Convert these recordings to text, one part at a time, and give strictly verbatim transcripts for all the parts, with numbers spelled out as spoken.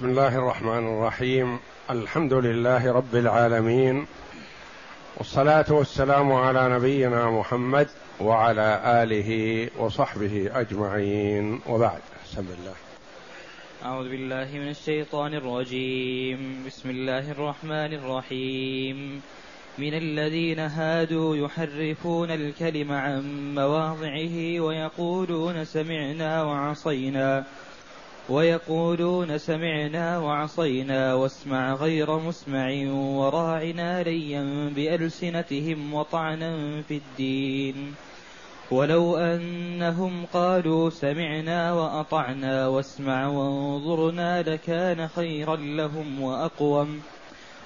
بسم الله الرحمن الرحيم. الحمد لله رب العالمين، والصلاة والسلام على نبينا محمد وعلى آله وصحبه أجمعين، وبعد. بسم الله. أعوذ بالله من الشيطان الرجيم. بسم الله الرحمن الرحيم. من الذين هادوا يحرفون الكلم عن مواضعه ويقولون سمعنا وعصينا ويقولون سمعنا وعصينا واسمع غير مسمع وراعنا ليا بألسنتهم وطعنا في الدين، ولو أنهم قالوا سمعنا وأطعنا واسمع وانظرنا لكان خيرا لهم وأقوم،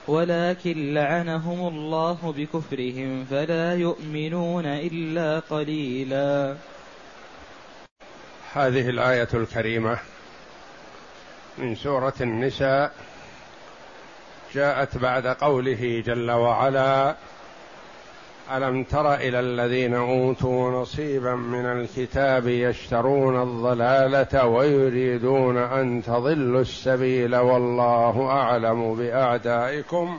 ولكن لعنهم الله بكفرهم فلا يؤمنون إلا قليلا. هذه الآية الكريمة من سورة النساء جاءت بعد قوله جل وعلا: ألم تر إلى الذين أوتوا نصيبا من الكتاب يشترون الضلالة ويريدون أن تضلوا السبيل والله أعلم بأعدائكم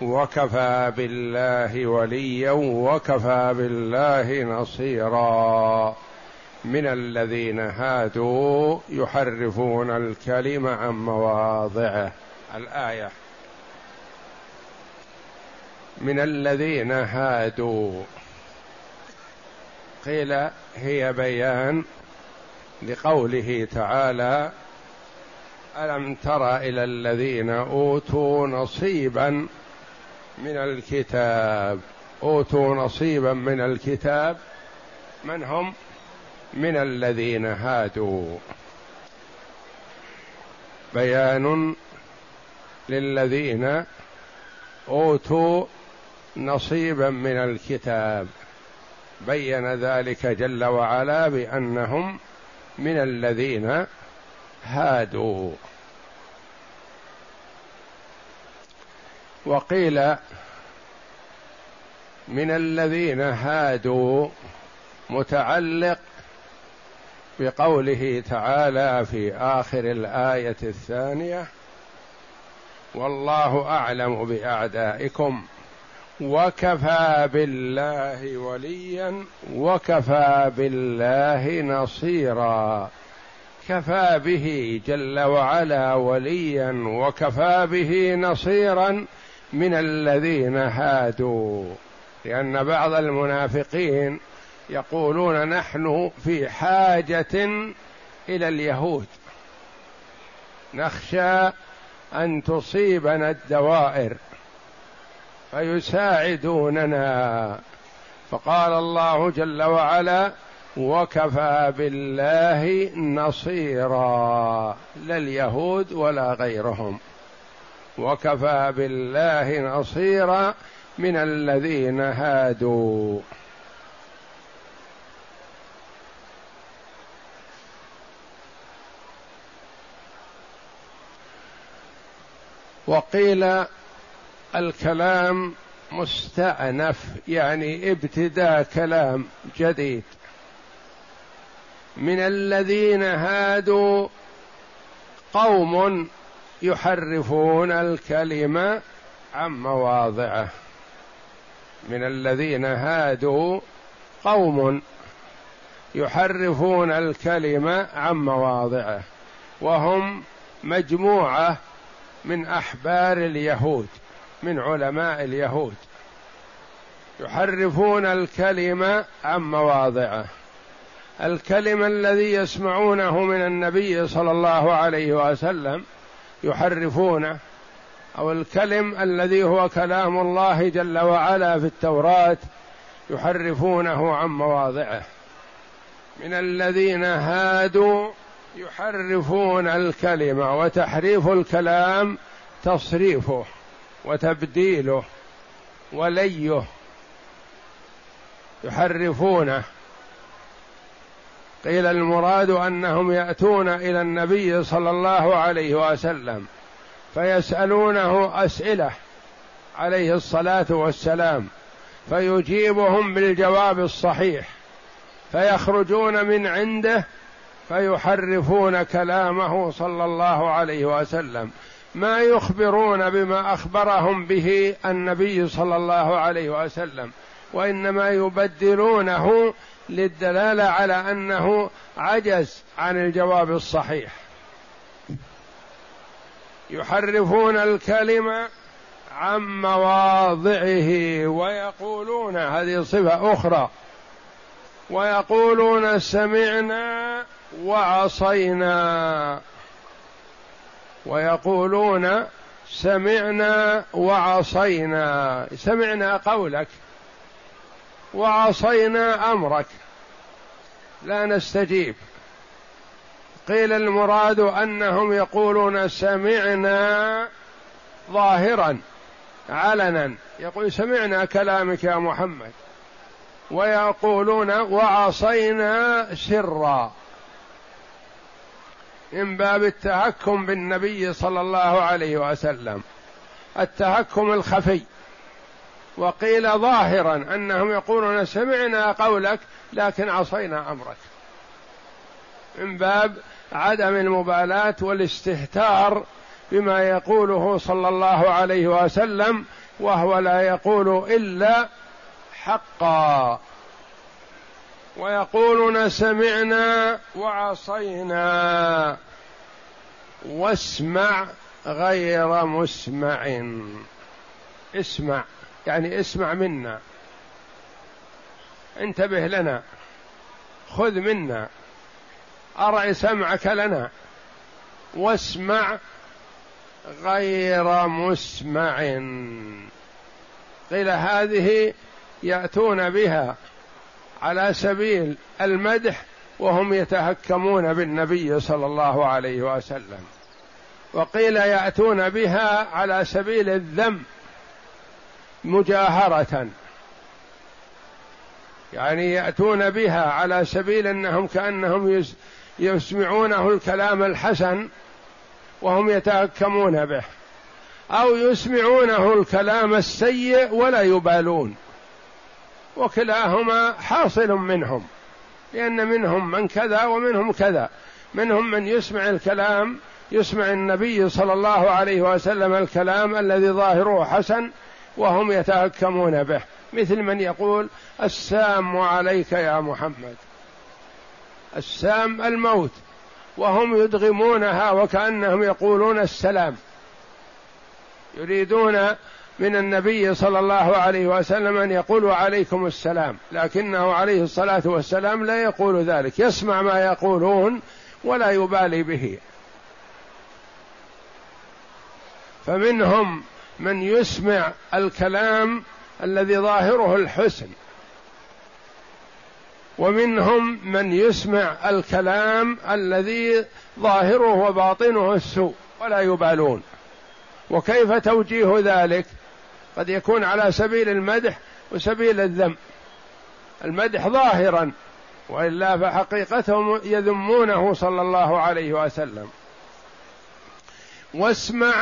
وكفى بالله وليا وكفى بالله نصيرا من الذين هادوا يحرفون الكلم عن مواضعه. الآية من الذين هادوا، قيل هي بيان لقوله تعالى: ألم تر إلى الذين أوتوا نصيبا من الكتاب. أوتوا نصيبا من الكتاب من هم؟ من الذين هادوا، بيان للذين أوتوا نصيبا من الكتاب، بين ذلك جل وعلا بأنهم من الذين هادوا. وقيل من الذين هادوا متعلق بقوله تعالى في آخر الآية الثانية: والله أعلم بأعدائكم وكفى بالله وليا وكفى بالله نصيرا. كفى به جل وعلا وليا وكفى به نصيرا من الذين هادوا، لأن بعض المنافقين يقولون نحن في حاجة إلى اليهود، نخشى أن تصيبنا الدوائر فيساعدوننا، فقال الله جل وعلا: وكفى بالله نصيرا، لا اليهود ولا غيرهم. وكفى بالله نصيرا من الذين هادوا. وقيل الكلام مستأنف، يعني ابتداء كلام جديد. من الذين هادوا قوم يحرفون الكلمة عن مواضعه. من الذين هادوا قوم يحرفون الكلمة عن مواضعه، وهم مجموعة من أحبار اليهود، من علماء اليهود، يحرفون الكلمة عن مواضعه. الكلمة الذي يسمعونه من النبي صلى الله عليه وسلم يحرفونه، أو الكلم الذي هو كلام الله جل وعلا في التوراة يحرفونه عن مواضعه. من الذين هادوا يحرفون الكلمة، وتحريف الكلام تصريفه وتبديله وليه، يحرفونه. قيل المراد أنهم يأتون إلى النبي صلى الله عليه وسلم فيسألونه أسئلة عليه الصلاة والسلام، فيجيبهم بالجواب الصحيح، فيخرجون من عنده فيحرفون كلامه صلى الله عليه وسلم، ما يخبرون بما أخبرهم به النبي صلى الله عليه وسلم، وإنما يبدلونه للدلالة على أنه عجز عن الجواب الصحيح. يحرفون الكلمة عن مواضعه ويقولون، هذه صفة أخرى، ويقولون سمعنا وعصينا، ويقولون سمعنا وعصينا، سمعنا قولك وعصينا أمرك لا نستجيب. قيل المراد أنهم يقولون سمعنا ظاهرا علنا، يقول سمعنا كلامك يا محمد، ويقولون وعصينا سرا من باب التهكم بالنبي صلى الله عليه وسلم، التهكم الخفي. وقيل ظاهرا أنهم يقولون سمعنا قولك لكن عصينا أمرك، من باب عدم المبالاة والاستهتار بما يقوله صلى الله عليه وسلم، وهو لا يقول إلا حقا. ويقولون سمعنا وعصينا واسمع غير مسمع، اسمع يعني اسمع منا، انتبه لنا، خذ منا، أرع سمعك لنا. واسمع غير مسمع، قيل هذه يأتون بها على سبيل المدح وهم يتهكمون بالنبي صلى الله عليه وسلم، وقيل يأتون بها على سبيل الذم مجاهرة، يعني يأتون بها على سبيل أنهم كأنهم يسمعونه الكلام الحسن وهم يتهكمون به، أو يسمعونه الكلام السيء ولا يبالون، وكلاهما حاصل منهم، لأن منهم من كذا ومنهم كذا، منهم من يسمع الكلام، يسمع النبي صلى الله عليه وسلم الكلام الذي ظاهره حسن وهم يتهكمون به، مثل من يقول السام عليك يا محمد، السام الموت، وهم يدغمونها وكأنهم يقولون السلام، يريدون من النبي صلى الله عليه وسلم أن يقول عليكم السلام، لكنه عليه الصلاة والسلام لا يقول ذلك، يسمع ما يقولون ولا يبالي به. فمنهم من يسمع الكلام الذي ظاهره الحسن، ومنهم من يسمع الكلام الذي ظاهره وباطنه السوء ولا يبالون. وكيف توجيه ذلك؟ قد يكون على سبيل المدح وسبيل الذم، المدح ظاهرا وإلا فحقيقتهم يذمونه صلى الله عليه وسلم. واسمع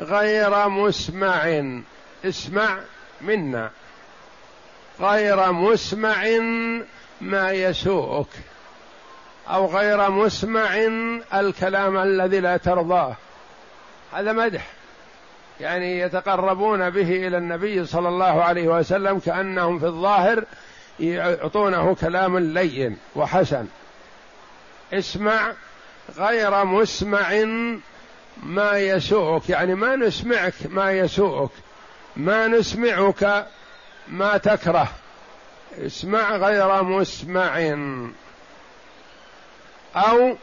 غير مسمع، اسمع منا، غير مسمع ما يسوءك، أو غير مسمع الكلام الذي لا ترضاه، هذا مدح، يعني يتقربون به إلى النبي صلى الله عليه وسلم كأنهم في الظاهر يعطونه كلام لين وحسن. اسمع غير مسمع ما يسوءك، يعني ما نسمعك ما يسوءك، ما نسمعك ما تكره، اسمع غير مسمع. أو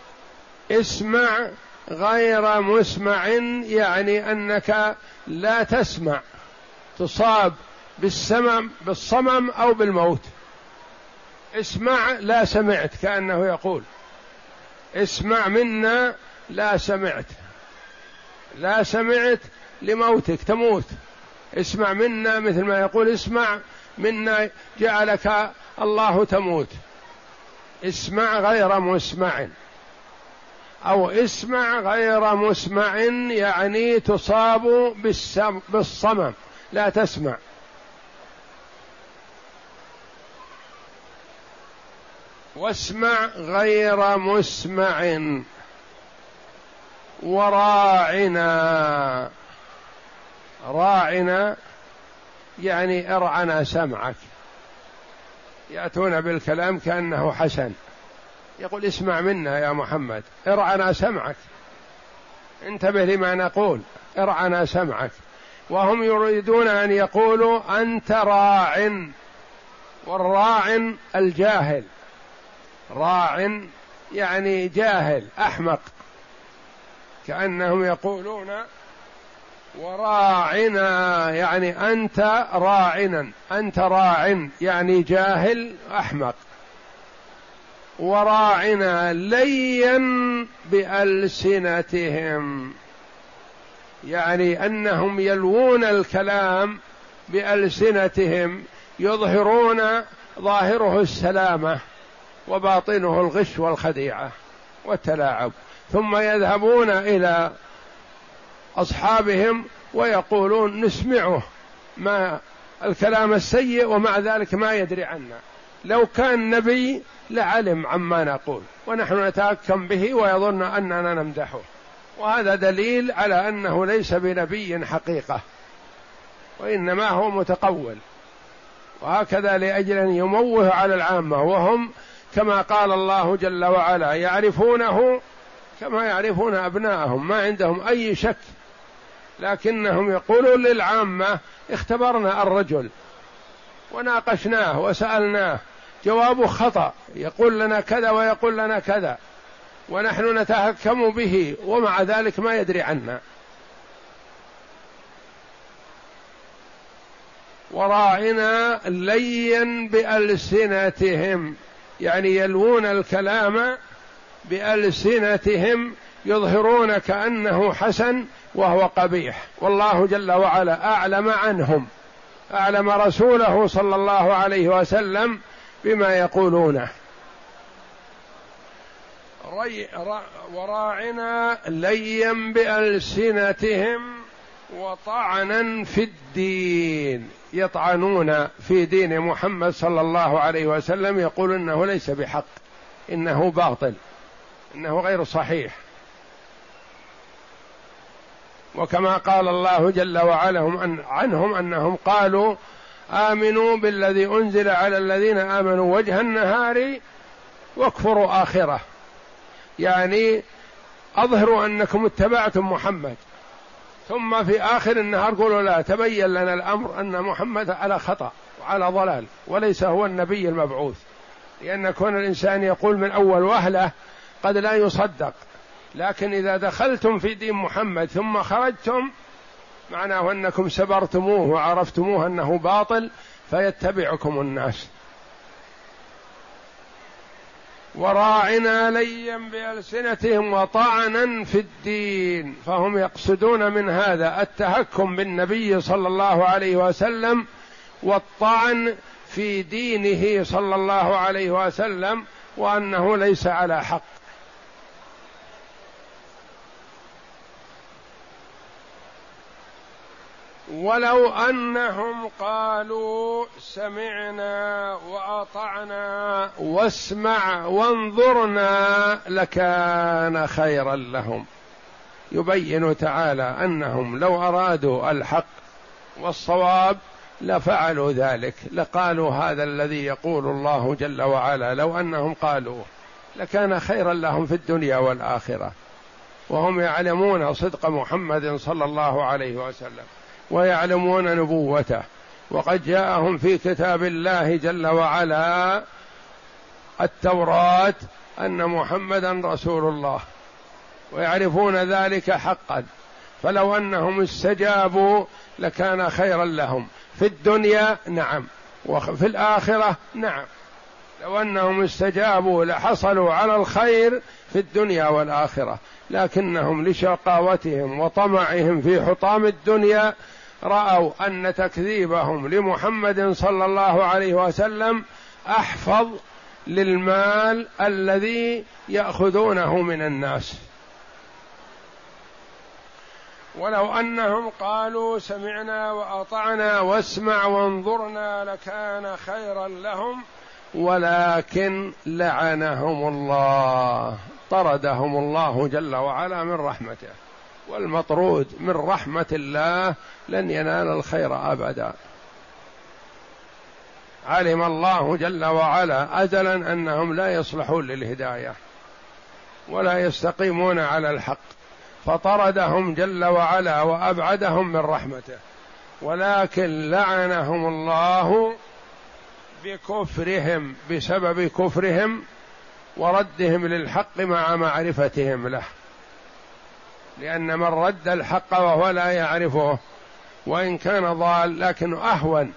اسمع غير مسمع يعني أنك لا تسمع، تصاب بالسمم بالصمم أو بالموت، اسمع لا سمعت كأنه يقول، اسمع منا لا سمعت، لا سمعت لموتك تموت، اسمع منا مثل ما يقول اسمع منا جعلك الله تموت، اسمع غير مسمع. أو اسمع غير مسمع يعني تصاب بالصمم لا تسمع. واسمع غير مسمع وراعنا. راعنا يعني ارعنا سمعك. يأتون بالكلام كأنه حسن، يقول اسمع منا يا محمد، ارعنا سمعك، انتبه لما نقول، ارعنا سمعك. وهم يريدون أن يقولوا أنت راع، والراع الجاهل، راع يعني جاهل أحمق، كأنهم يقولون وراعنا يعني أنت راعنا، أنت راع يعني جاهل أحمق. وراعنا ليا بألسنتهم، يعني أنهم يلوون الكلام بألسنتهم، يظهرون ظاهره السلامة وباطنه الغش والخديعة والتلاعب، ثم يذهبون إلى أصحابهم ويقولون نسمعه ما الكلام السيء، ومع ذلك ما يدري عنا، لو كان نبي لعلم عما نقول، ونحن نتهكم به ويظن أننا نمدحه، وهذا دليل على أنه ليس بنبي حقيقة، وإنما هو متقول. وهكذا لأجل أن يموه على العامة، وهم كما قال الله جل وعلا يعرفونه كما يعرفون أبناءهم، ما عندهم أي شك، لكنهم يقولون للعامة اختبرنا الرجل وناقشناه وسألناه، جوابه خطأ، يقول لنا كذا ويقول لنا كذا، ونحن نتهكم به ومع ذلك ما يدري عنا. وراعنا ليا بألسنتهم، يعني يلوون الكلام بألسنتهم، يظهرون كأنه حسن وهو قبيح، والله جل وعلا أعلم عنهم، أعلم رسوله صلى الله عليه وسلم بما يقولونه. وراعنا ليا بألسنتهم وطعنا في الدين، يطعنون في دين محمد صلى الله عليه وسلم، يقول إنه ليس بحق، إنه باطل، إنه غير صحيح. وكما قال الله جل وعلا عنهم أنهم قالوا آمنوا بالذي أنزل على الذين آمنوا وجه النهار واكفروا آخره، يعني أظهروا أنكم اتبعتم محمد، ثم في آخر النهار قولوا لا، تبين لنا الأمر أن محمد على خطأ وعلى ضلال وليس هو النبي المبعوث، لأن كون الإنسان يقول من أول وهلة قد لا يصدق، لكن إذا دخلتم في دين محمد ثم خرجتم معناه أنكم سبرتموه وعرفتموه أنه باطل فيتبعكم الناس. وراعنا ليا بألسنتهم وطعنا في الدين، فهم يقصدون من هذا التهكم بالنبي صلى الله عليه وسلم والطعن في دينه صلى الله عليه وسلم، وأنه ليس على حق. ولو أنهم قالوا سمعنا وأطعنا واسمع وانظرنا لكان خيرا لهم، يبين تعالى أنهم لو أرادوا الحق والصواب لفعلوا ذلك، لقالوا هذا الذي يقول الله جل وعلا، لو أنهم قالوا لكان خيرا لهم في الدنيا والآخرة، وهم يعلمون صدق محمد صلى الله عليه وسلم ويعلمون نبوته، وقد جاءهم في كتاب الله جل وعلا التوراة أن محمدا رسول الله، ويعرفون ذلك حقا، فلو أنهم استجابوا لكان خيرا لهم في الدنيا نعم، وفي الآخرة نعم، لو أنهم استجابوا لحصلوا على الخير في الدنيا والآخرة، لكنهم لشقاوتهم وطمعهم في حطام الدنيا رأوا أن تكذيبهم لمحمد صلى الله عليه وسلم أحفظ للمال الذي يأخذونه من الناس. ولو أنهم قالوا سمعنا وأطعنا واسمع وانظرنا لكان خيرا لهم ولكن لعنهم الله، طردهم الله جل وعلا من رحمته، والمطرود من رحمة الله لن ينال الخير أبدا. علم الله جل وعلا أزلا أنهم لا يصلحون للهداية ولا يستقيمون على الحق، فطردهم جل وعلا وأبعدهم من رحمته، ولكن لعنهم الله بكفرهم، بسبب كفرهم وردهم للحق مع معرفتهم له، لأن من رد الحق وهو لا يعرفه وإن كان ضال لكنه أهون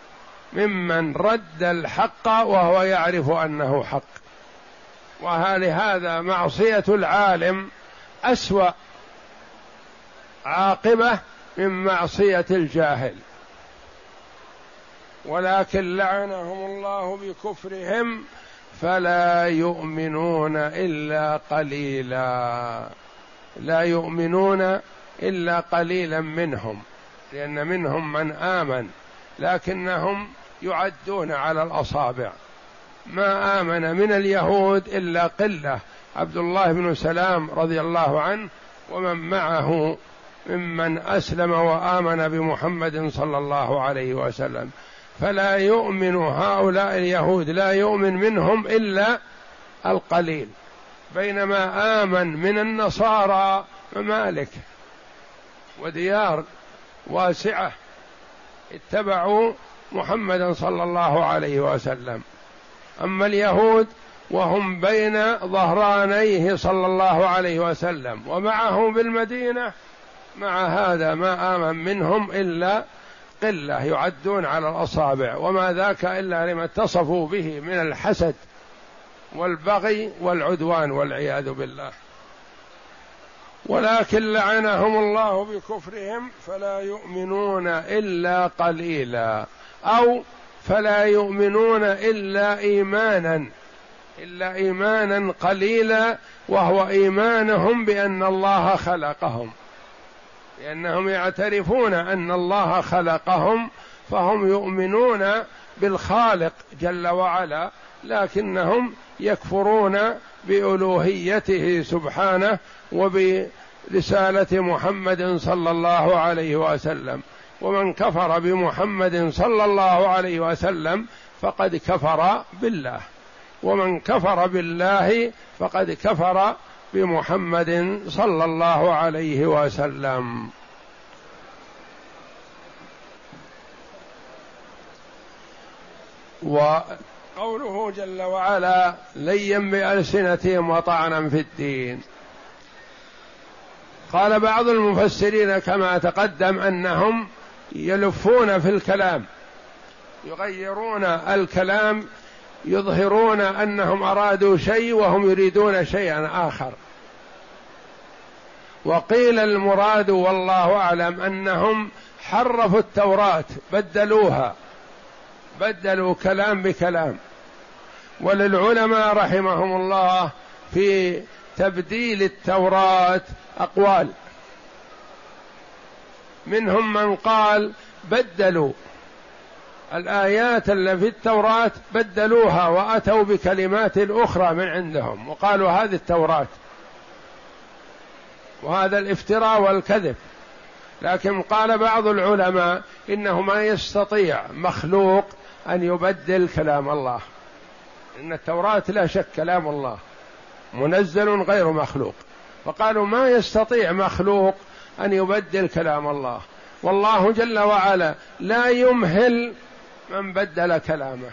ممن رد الحق وهو يعرف أنه حق. ولهذا معصية العالم أسوأ عاقبة من معصية الجاهل. ولكن لعنهم الله بكفرهم فلا يؤمنون إلا قليلا، لا يؤمنون إلا قليلا منهم، لأن منهم من آمن لكنهم يعدون على الأصابع. ما آمن من اليهود إلا قلة، عبد الله بن سلام رضي الله عنه ومن معه ممن أسلم وآمن بمحمد صلى الله عليه وسلم. فلا يؤمن هؤلاء اليهود، لا يؤمن منهم إلا القليل، بينما آمن من النصارى ممالك وديار واسعة اتبعوا محمدا صلى الله عليه وسلم. أما اليهود وهم بين ظهرانيه صلى الله عليه وسلم ومعه بالمدينة، مع هذا ما آمن منهم إلا قلة، يعدون على الأصابع، وما ذاك إلا لما اتصفوا به من الحسد والبغي والعدوان والعياذ بالله. ولكن لعنهم الله بكفرهم فلا يؤمنون إلا قليلا، أو فلا يؤمنون إلا إيمانا إلا إيمانا قليلا، وهو إيمانهم بأن الله خلقهم، لأنهم يعترفون أن الله خلقهم، فهم يؤمنون بالخالق جل وعلا، لكنهم يكفرون بألوهيته سبحانه وبرسالة محمد صلى الله عليه وسلم. ومن كفر بمحمد صلى الله عليه وسلم فقد كفر بالله، ومن كفر بالله فقد كفر بمحمد صلى الله عليه وسلم. وقوله جل وعلا ليا بألسنتهم وطعنا في الدين، قال بعض المفسرين كما تقدم أنهم يلفون في الكلام، يغيرون الكلام، يظهرون أنهم أرادوا شيء وهم يريدون شيئا آخر. وقيل المراد والله أعلم أنهم حرفوا التوراة، بدلوها، بدلوا كلام بكلام. وللعلماء رحمهم الله في تبديل التوراة أقوال، منهم من قال بدلوا الآيات اللي في التوراة، بدلوها وأتوا بكلمات أخرى من عندهم وقالوا هذه التوراة، وهذا الافتراء والكذب. لكن قال بعض العلماء إنه ما يستطيع مخلوق أن يبدل كلام الله، إن التوراة لا شك كلام الله منزل غير مخلوق، فقالوا ما يستطيع مخلوق أن يبدل كلام الله، والله جل وعلا لا يمهل من بدل كلامه،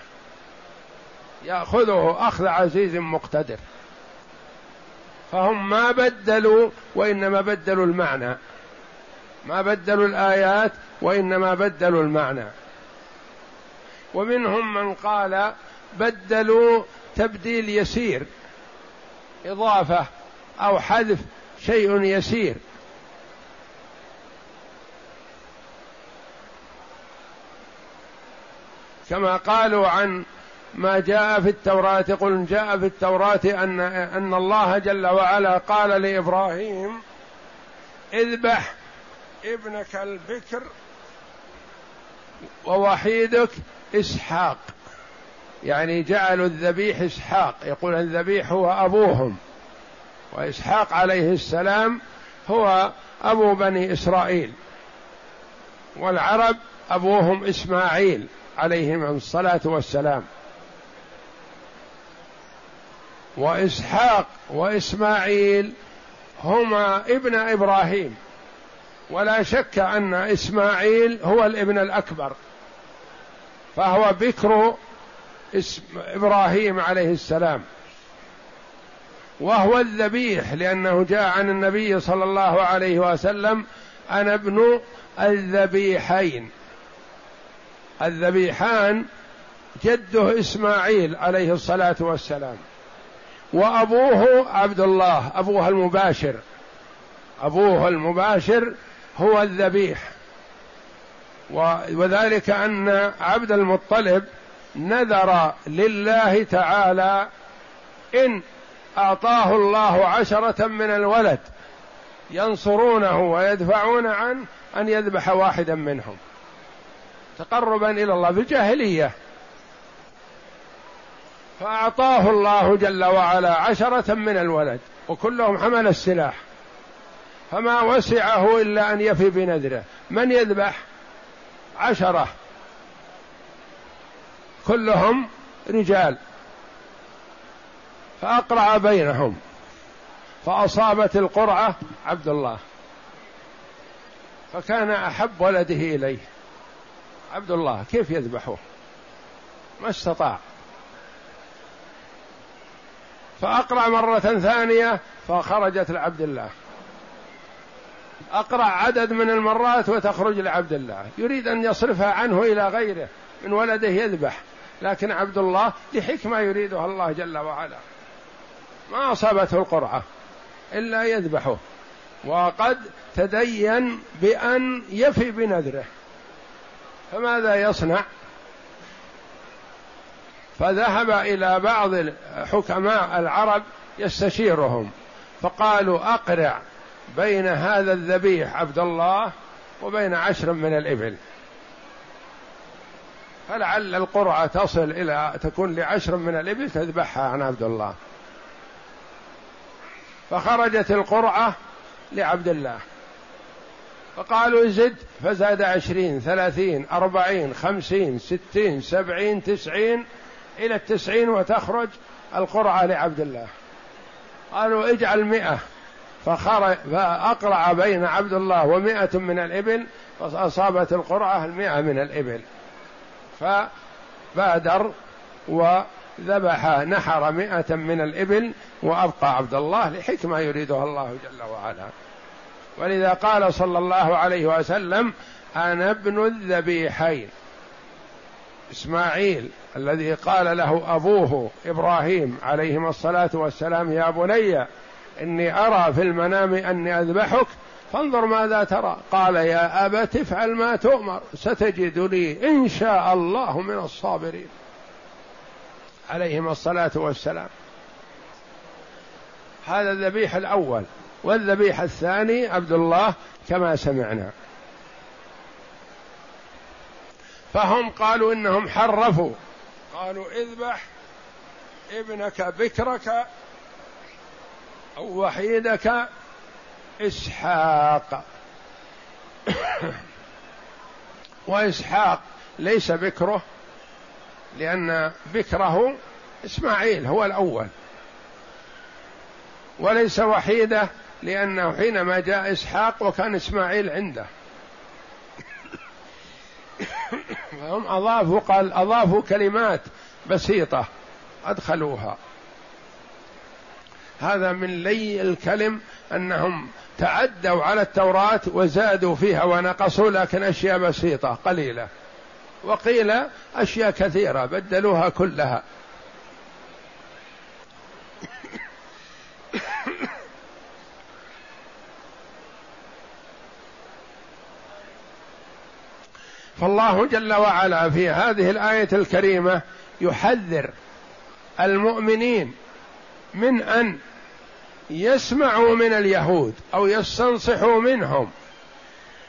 يأخذه أخذ عزيز مقتدر. فهم ما بدلوا وإنما بدلوا المعنى، ما بدلوا الآيات وإنما بدلوا المعنى. ومنهم من قال بدلوا تبديل يسير، إضافة أو حذف شيء يسير. كما قالوا عن ما جاء في التوراة، قل جاء في التوراة أن, أن الله جل وعلا قال لإبراهيم اذبح ابنك البكر ووحيدك إسحاق، يعني جعلوا الذبيح إسحاق، يقول الذبيح هو أبوهم، وإسحاق عليه السلام هو أبو بني إسرائيل، والعرب أبوهم إسماعيل عليهم الصلاة والسلام. وإسحاق وإسماعيل هما ابن إبراهيم، ولا شك أن إسماعيل هو الابن الأكبر، فهو بكر إبراهيم عليه السلام، وهو الذبيح، لأنه جاء عن النبي صلى الله عليه وسلم: أنا ابن الذبيحين. الذبيحان جده إسماعيل عليه الصلاة والسلام، وأبوه عبد الله، أبوه المباشر، أبوه المباشر هو الذبيح. وذلك أن عبد المطلب نذر لله تعالى إن أعطاه الله عشرة من الولد ينصرونه ويدفعون عنه أن يذبح واحدا منهم تقربا إلى الله في الجاهلية، فأعطاه الله جل وعلا عشرة من الولد وكلهم حمل السلاح، فما وسعه إلا أن يفي بنذره. من يذبح؟ عشرة كلهم رجال، فأقرع بينهم فأصابت القرعة عبد الله، فكان أحب ولده إليه عبد الله. كيف يذبحه؟ ما استطاع، فأقرع مرة ثانية فخرجت لعبد الله، أقرع عدد من المرات وتخرج لعبد الله، يريد أن يصرفها عنه إلى غيره من ولده يذبح، لكن عبد الله لحكمة يريدها الله جل وعلا ما أصابته القرعة إلا يذبحه، وقد تدين بأن يفي بنذره، فماذا يصنع؟ فذهب إلى بعض حكماء العرب يستشيرهم، فقالوا: أقرع بين هذا الذبيح عبد الله وبين عشر من الإبل، فلعل القرعة تصل إلى تكون لعشر من الإبل تذبحها عن عبد الله. فخرجت القرعة لعبد الله، فقالوا زد، فزاد عشرين ثلاثين أربعين خمسين ستين سبعين تسعين إلى التسعين، وتخرج القرعة لعبد الله. قالوا اجعل مئة، فأقرع بين عبد الله ومئة من الإبل، فأصابت القرعة المئة من الإبل، فبادر وذبح نحر مئة من الإبل وأبقى عبد الله لحكمة يريدها الله جل وعلا. ولذا قال صلى الله عليه وسلم: أنا ابن الذبيحين. إسماعيل الذي قال له أبوه إبراهيم عليهما الصلاة والسلام: يا بني إني أرى في المنام أني أذبحك فانظر ماذا ترى، قال: يا أبت افعل ما تؤمر ستجدني إن شاء الله من الصابرين عليهما الصلاة والسلام. هذا الذبيح الأول، والذبيح الثاني عبد الله كما سمعنا. فهم قالوا إنهم حرفوا، قالوا اذبح ابنك بكرك أو وحيدك إسحاق وإسحاق ليس بكره، لأن بكره إسماعيل هو الأول، وليس وحيده لأنه حينما جاء إسحاق وكان إسماعيل عنده، فهم أضافوا، قال أضافوا كلمات بسيطة أدخلوها. هذا من لي الكلم أنهم تعدوا على التوراة وزادوا فيها ونقصوا، لكن أشياء بسيطة قليلة، وقيل أشياء كثيرة بدلوها كلها. فالله جل وعلا في هذه الآية الكريمة يحذر المؤمنين من أن يسمعوا من اليهود أو يستنصحوا منهم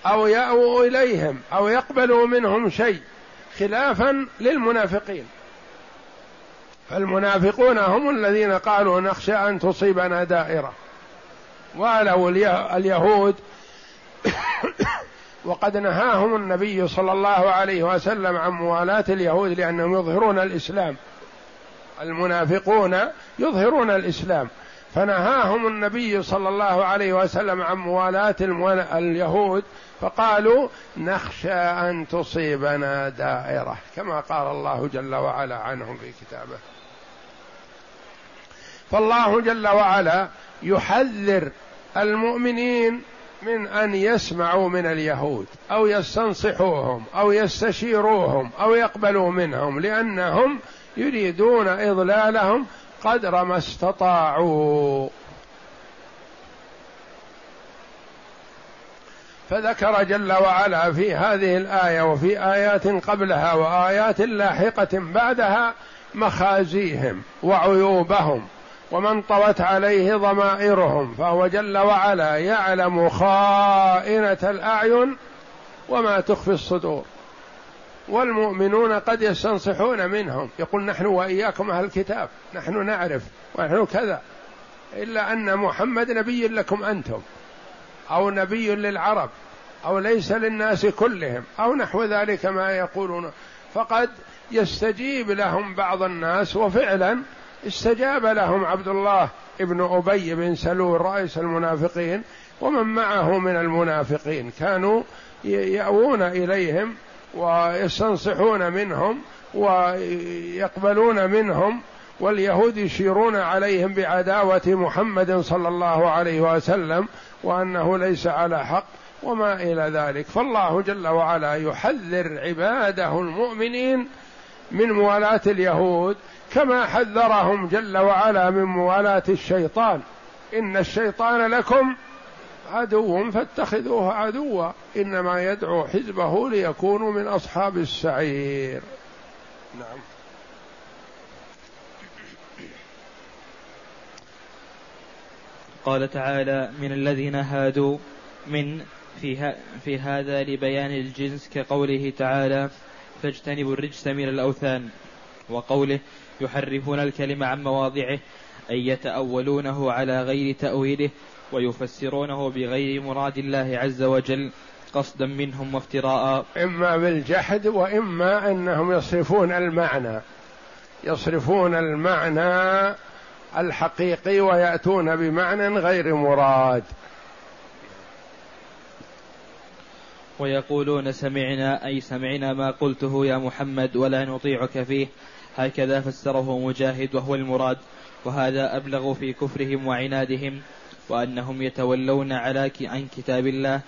أو يأووا إليهم أو يقبلوا منهم شيء، خلافا للمنافقين. فالمنافقون هم الذين قالوا نخشى أن تصيبنا دائرة، ولو اليهود وقد نهاهم النبي صلى الله عليه وسلم عن موالاة اليهود لأنهم يظهرون الإسلام، المنافقون يظهرون الإسلام، فنهاهم النبي صلى الله عليه وسلم عن موالاة اليهود فقالوا نخشى أن تصيبنا دائرة، كما قال الله جل وعلا عنهم في كتابه. فالله جل وعلا يحذر المؤمنين من أن يسمعوا من اليهود أو يستنصحوهم أو يستشيروهم أو يقبلوا منهم، لأنهم يريدون إضلالهم قدر ما استطاعوا. فذكر جل وعلا في هذه الآية وفي آيات قبلها وآيات لاحقة بعدها مخازيهم وعيوبهم ومن طوت عليه ضمائرهم، فهو جل وعلا يعلم خائنة الأعين وما تخفي الصدور. والمؤمنون قد يستنصحون منهم، يقول نحن وإياكم أهل الكتاب، نحن نعرف ونحن كذا، إلا أن محمد نبي لكم أنتم أو نبي للعرب أو ليس للناس كلهم أو نحو ذلك ما يقولون، فقد يستجيب لهم بعض الناس. وفعلا استجاب لهم عبد الله ابن أبي بن سلول رئيس المنافقين ومن معه من المنافقين، كانوا يأوون إليهم ويستنصحون منهم ويقبلون منهم، واليهود يشيرون عليهم بعداوة محمد صلى الله عليه وسلم وأنه ليس على حق وما إلى ذلك. فالله جل وعلا يحذر عباده المؤمنين من موالاة اليهود كما حذرهم جل وعلا من موالاة الشيطان، إن الشيطان لكم عدو فاتخذوه عدوا إنما يدعو حزبه ليكونوا من أصحاب السعير. نعم. قال تعالى من الذين هادوا، من في, في هذا لبيان الجنس كقوله تعالى فاجتنبوا الرجس من الأوثان، وقوله يحرفون الكلم عن مواضعه أي يتأولونه على غير تأويله ويفسرونه بغير مراد الله عز وجل قصدا منهم وافتراء، إما بالجحد وإما أنهم يصرفون المعنى يصرفون المعنى الحقيقي ويأتون بمعنى غير مراد. ويقولون سمعنا أي سمعنا ما قلته يا محمد ولا نطيعك فيه، هكذا فسره مجاهد وهو المراد، وهذا أبلغ في كفرهم وعنادهم، وأنهم يتولون على عن كتاب الله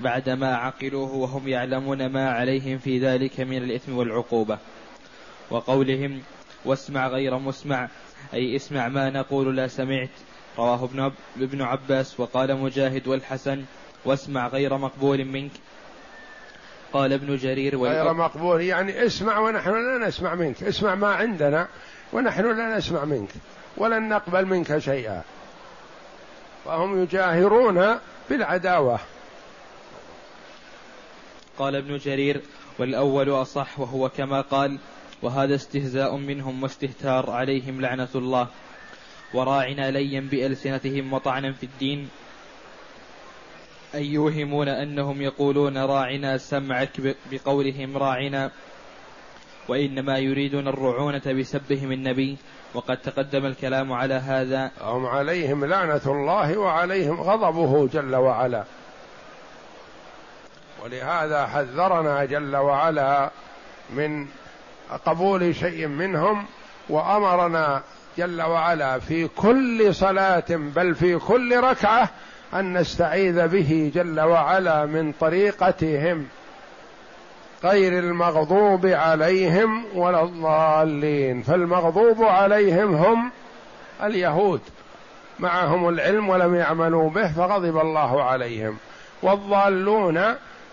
بعدما عقلوه وهم يعلمون ما عليهم في ذلك من الإثم والعقوبة. وقولهم واسمع غير مسمع أي اسمع ما نقول لا سمعت، رواه ابن عباس، وقال مجاهد والحسن واسمع غير مقبول منك، قال ابن جرير غير مقبول يعني اسمع ونحن لا نسمع منك، اسمع ما عندنا ونحن لا نسمع منك ولن نقبل منك شيئا، فهم يجاهرون بالعداوة. قال ابن جرير والأول أصح وهو كما قال، وهذا استهزاء منهم واستهتار عليهم لعنة الله، وراعنا ليا بألسنتهم وطعنا في الدين أي يوهمون أنهم يقولون راعنا سمعك بقولهم راعنا، وإنما يريدون الرعونة بسبهم النبي، وقد تقدم الكلام على هذا. هم عليهم لعنة الله وعليهم غضبه جل وعلا، ولهذا حذرنا جل وعلا من قبول شيء منهم، وأمرنا جل وعلا في كل صلاة بل في كل ركعة أن نستعيذ به جل وعلا من طريقتهم غير المغضوب عليهم ولا الضالين. فالمغضوب عليهم هم اليهود معهم العلم ولم يعملوا به فغضب الله عليهم، والضالون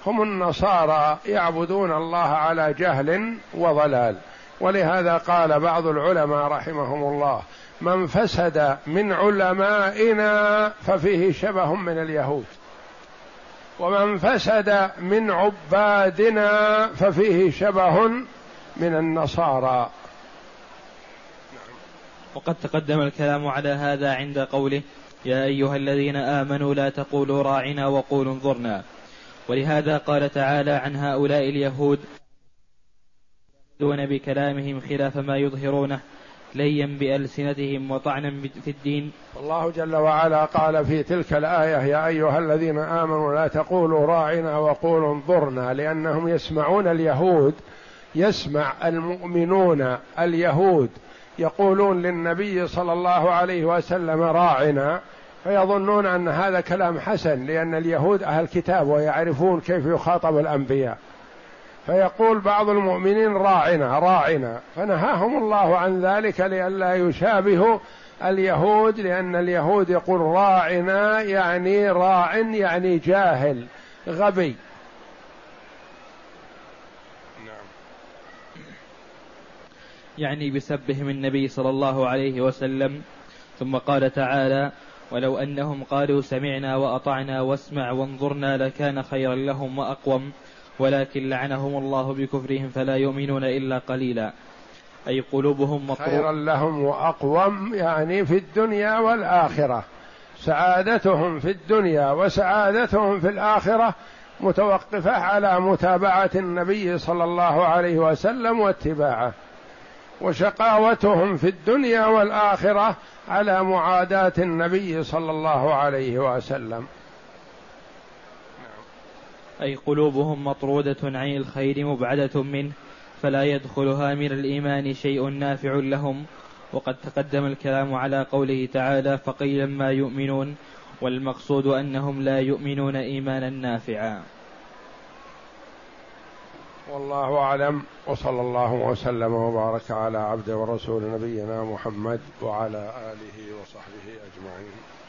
هم النصارى يعبدون الله على جهل وضلال. ولهذا قال بعض العلماء رحمهم الله من فسد من علمائنا ففيه شبه من اليهود، ومن فسد من عبادنا ففيه شبه من النصارى. نعم. وقد تقدم الكلام على هذا عند قوله يا أيها الذين آمنوا لا تقولوا راعنا وقولوا انظرنا. ولهذا قال تعالى عن هؤلاء اليهود دون بكلامهم خلاف ما يظهرونه ليا بألسنتهم وطعنا في الدين. الله جل وعلا قال في تلك الآية يا أيها الذين آمنوا لا تقولوا راعنا وقولوا انظرنا، لأنهم يسمعون اليهود، يسمع المؤمنون اليهود يقولون للنبي صلى الله عليه وسلم راعنا، فيظنون أن هذا كلام حسن لأن اليهود أهل كتاب ويعرفون كيف يخاطب الأنبياء، فيقول بعض المؤمنين راعنا راعنا، فنهاهم الله عن ذلك لئلا يشابهوا اليهود، لأن اليهود يقول راعنا يعني راع يعني جاهل غبي. يعني بسبهم النبي صلى الله عليه وسلم. ثم قال تعالى ولو أنهم قالوا سمعنا وأطعنا واسمع وانظرنا لكان خيرا لهم وأقوم ولكن لعنهم الله بكفرهم فلا يؤمنون إلا قليلا، أي قلوبهم مطروحة. خيرا لهم وأقوم يعني في الدنيا والآخرة، سعادتهم في الدنيا وسعادتهم في الآخرة متوقفة على متابعة النبي صلى الله عليه وسلم واتباعه، وشقاوتهم في الدنيا والآخرة على معاداة النبي صلى الله عليه وسلم. أي قلوبهم مطرودة عن الخير مبعدة منه فلا يدخلها من الإيمان شيء نافع لهم. وقد تقدم الكلام على قوله تعالى فقيلا ما يؤمنون، والمقصود أنهم لا يؤمنون إيمانا نافعا. والله أعلم، وصلى الله وسلم وبارك على عبده ورسول نبينا محمد وعلى آله وصحبه أجمعين.